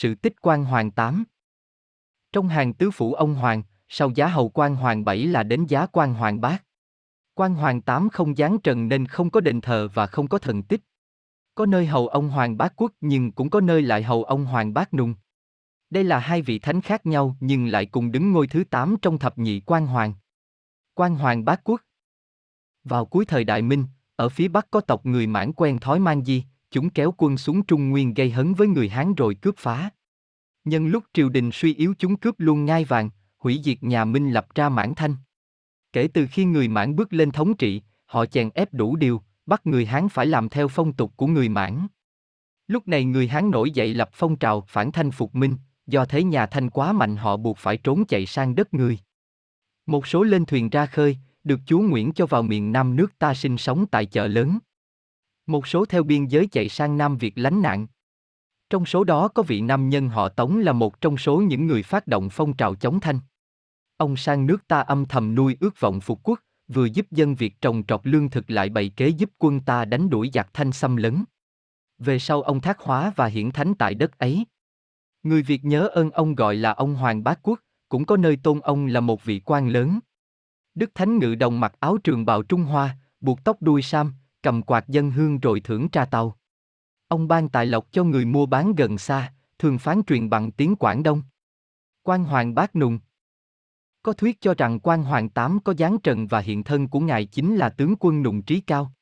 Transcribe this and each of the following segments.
Sự tích Quan Hoàng Tám. Trong hàng tứ phủ ông Hoàng, sau giá hầu Quan Hoàng Bảy là đến giá Quan Hoàng Bát. Quan Hoàng Tám không giáng trần nên không có đền thờ và không có thần tích. Có nơi hầu ông Hoàng Bá Quốc nhưng cũng có nơi lại hầu ông Hoàng Bát Nùng. Đây là hai vị thánh khác nhau nhưng lại cùng đứng ngôi thứ 8 trong thập nhị Quan Hoàng. Quan Hoàng Bá Quốc. Vào cuối thời Đại Minh, ở phía Bắc có tộc người Mãn quen thói man di, chúng kéo quân xuống Trung Nguyên gây hấn với người Hán rồi cướp phá. Nhân lúc triều đình suy yếu chúng cướp luôn ngai vàng, hủy diệt nhà Minh lập ra Mãn Thanh. Kể từ khi người Mãn bước lên thống trị, họ chèn ép đủ điều, bắt người Hán phải làm theo phong tục của người Mãn. Lúc này người Hán nổi dậy lập phong trào phản Thanh phục Minh, do thế nhà Thanh quá mạnh họ buộc phải trốn chạy sang đất người. Một số lên thuyền ra khơi, được chúa Nguyễn cho vào miền Nam nước ta sinh sống tại chợ lớn. Một số theo biên giới chạy sang Nam Việt lánh nạn. Trong số đó có vị nam nhân họ Tống là một trong số những người phát động phong trào chống Thanh. Ông sang nước ta âm thầm nuôi ước vọng phục quốc, vừa giúp dân Việt trồng trọt lương thực lại bày kế giúp quân ta đánh đuổi giặc Thanh xâm lấn. Về sau ông thác hóa và hiển thánh tại đất ấy. Người Việt nhớ ơn ông gọi là ông Hoàng Bá Quốc, cũng có nơi tôn ông là một vị quan lớn. Đức Thánh Ngự Đồng mặc áo trường bào Trung Hoa, buộc tóc đuôi sam, cầm quạt dân hương rồi thưởng trà tàu. Ông ban tài lộc cho người mua bán gần xa, thường phán truyền bằng tiếng Quảng Đông. Quan Hoàng Bát Nùng. Có thuyết cho rằng Quan Hoàng Tám có giáng trần và hiện thân của ngài chính là tướng quân Nùng Trí Cao.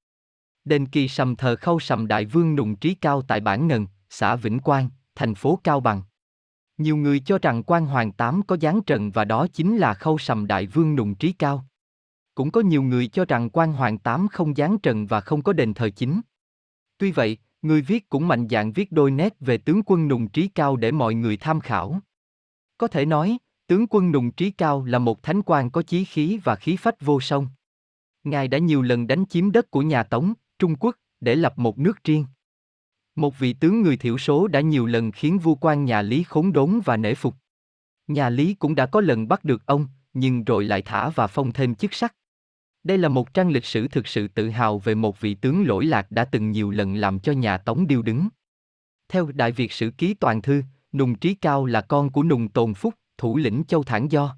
Đền Kỳ Sầm thờ Khâu Sầm Đại Vương Nùng Trí Cao tại Bản Ngần, xã Vĩnh Quang, thành phố Cao Bằng. Nhiều người cho rằng Quan Hoàng Tám có giáng trần và đó chính là Khâu Sầm Đại Vương Nùng Trí Cao. Cũng có nhiều người cho rằng Quan Hoàng Tám không giáng trần và không có đền thờ chính. Tuy vậy, người viết cũng mạnh dạn viết đôi nét về tướng quân Nùng Trí Cao để mọi người tham khảo. Có thể nói, tướng quân Nùng Trí Cao là một thánh quan có chí khí và khí phách vô song. Ngài đã nhiều lần đánh chiếm đất của nhà Tống, Trung Quốc, để lập một nước riêng. Một vị tướng người thiểu số đã nhiều lần khiến vua quan nhà Lý khốn đốn và nể phục. Nhà Lý cũng đã có lần bắt được ông, nhưng rồi lại thả và phong thêm chức sắc. Đây là một trang lịch sử thực sự tự hào về một vị tướng lỗi lạc đã từng nhiều lần làm cho nhà Tống điêu đứng. Theo Đại Việt Sử Ký Toàn Thư, Nùng Trí Cao là con của Nùng Tồn Phúc, thủ lĩnh Châu Thản Do.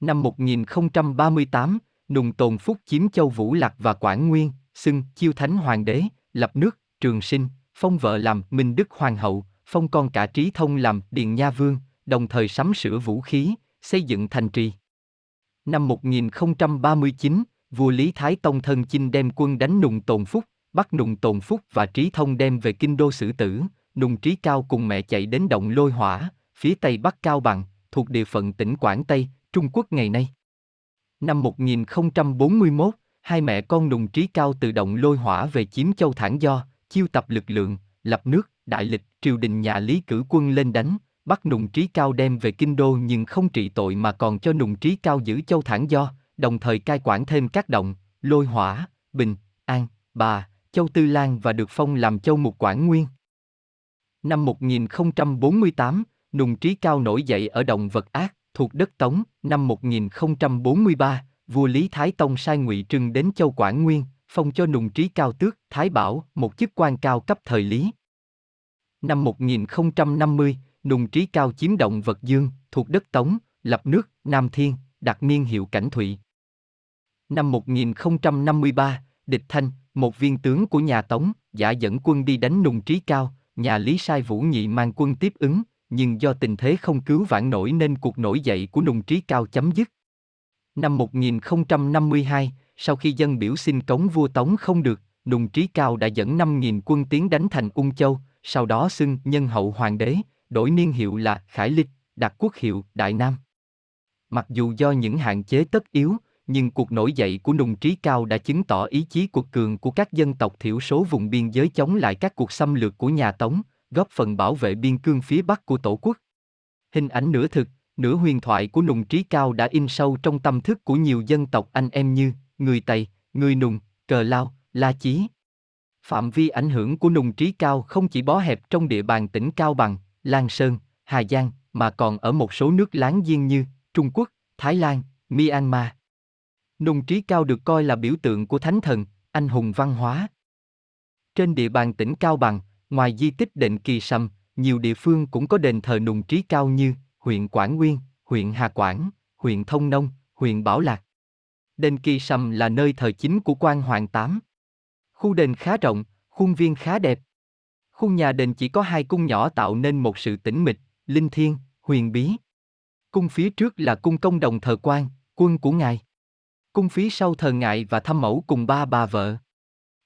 Năm 1038, Nùng Tồn Phúc chiếm Châu Vũ Lạc và Quảng Nguyên, xưng Chiêu Thánh Hoàng Đế, lập nước Trường Sinh, phong vợ làm Minh Đức Hoàng Hậu, phong con cả Trí Thông làm Điền Nha Vương, đồng thời sắm sửa vũ khí, xây dựng thành trì. Năm 1039, vua Lý Thái Tông thân chinh đem quân đánh Nùng Tồn Phúc, bắt Nùng Tồn Phúc và Trí Thông đem về kinh đô xử tử. Nùng Trí Cao cùng mẹ chạy đến Động Lôi Hỏa, phía tây bắc Cao Bằng, thuộc địa phận tỉnh Quảng Tây, Trung Quốc ngày nay. Năm 1041, hai mẹ con Nùng Trí Cao từ Động Lôi Hỏa về chiếm Châu Thản Do, chiêu tập lực lượng, lập nước, đại lịch. Triều đình nhà Lý cử quân lên đánh, bắt Nùng Trí Cao đem về kinh đô nhưng không trị tội mà còn cho Nùng Trí Cao giữ Châu Thản Do, đồng thời cai quản thêm các Động, Lôi Hỏa, Bình, An, Bà, Châu Tư Lan và được phong làm Châu Mục Quảng Nguyên. Năm 1048, Nùng Trí Cao nổi dậy ở Động Vật Ác, thuộc đất Tống. Năm 1043, vua Lý Thái Tông sai Ngụy Trưng đến Châu Quảng Nguyên, phong cho Nùng Trí Cao tước Thái Bảo, một chức quan cao cấp thời Lý. Năm 1050, Nùng Trí Cao chiếm Động Vật Dương, thuộc đất Tống, lập nước Nam Thiên, đặt niên hiệu Cảnh Thụy. Năm 1053, Địch Thanh, một viên tướng của nhà Tống, giả dẫn quân đi đánh Nùng Trí Cao, nhà Lý sai Vũ Nhị mang quân tiếp ứng, nhưng do tình thế không cứu vãn nổi nên cuộc nổi dậy của Nùng Trí Cao chấm dứt. Năm 1052, sau khi dân biểu xin cống vua Tống không được, Nùng Trí Cao đã dẫn 5.000 quân tiến đánh thành Ung Châu, sau đó xưng Nhân Hậu Hoàng Đế, đổi niên hiệu là Khải Lịch, đặt quốc hiệu Đại Nam. Mặc dù do những hạn chế tất yếu, nhưng cuộc nổi dậy của Nùng Trí Cao đã chứng tỏ ý chí quật cường của các dân tộc thiểu số vùng biên giới chống lại các cuộc xâm lược của nhà Tống, góp phần bảo vệ biên cương phía Bắc của Tổ quốc. Hình ảnh nửa thực, nửa huyền thoại của Nùng Trí Cao đã in sâu trong tâm thức của nhiều dân tộc anh em như người Tày, người Nùng, Cờ Lao, La Chí. Phạm vi ảnh hưởng của Nùng Trí Cao không chỉ bó hẹp trong địa bàn tỉnh Cao Bằng, Lan Sơn, Hà Giang, mà còn ở một số nước láng giềng như Trung Quốc, Thái Lan, Myanmar. Nùng Trí Cao được coi là biểu tượng của thánh thần, anh hùng văn hóa. Trên địa bàn tỉnh Cao Bằng, ngoài di tích Đền Kỳ Sầm, nhiều địa phương cũng có đền thờ Nùng Trí Cao như huyện Quảng Nguyên, huyện Hà Quảng, huyện Thông Nông, huyện Bảo Lạc. Đền Kỳ Sầm là nơi thờ chính của Quan Hoàng Tám. Khu đền khá rộng, khuôn viên khá đẹp. Khu nhà đền chỉ có hai cung nhỏ tạo nên một sự tĩnh mịch, linh thiêng, huyền bí. Cung phía trước là cung công đồng thờ quan, quân của ngài. Cung phía sau thờ ngài và thăm mẫu cùng ba bà vợ.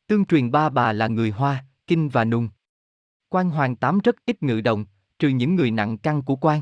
Tương truyền ba bà là người Hoa, Kinh và Nùng. Quan Hoàng Tám rất ít ngự động, trừ những người nặng căn của quan.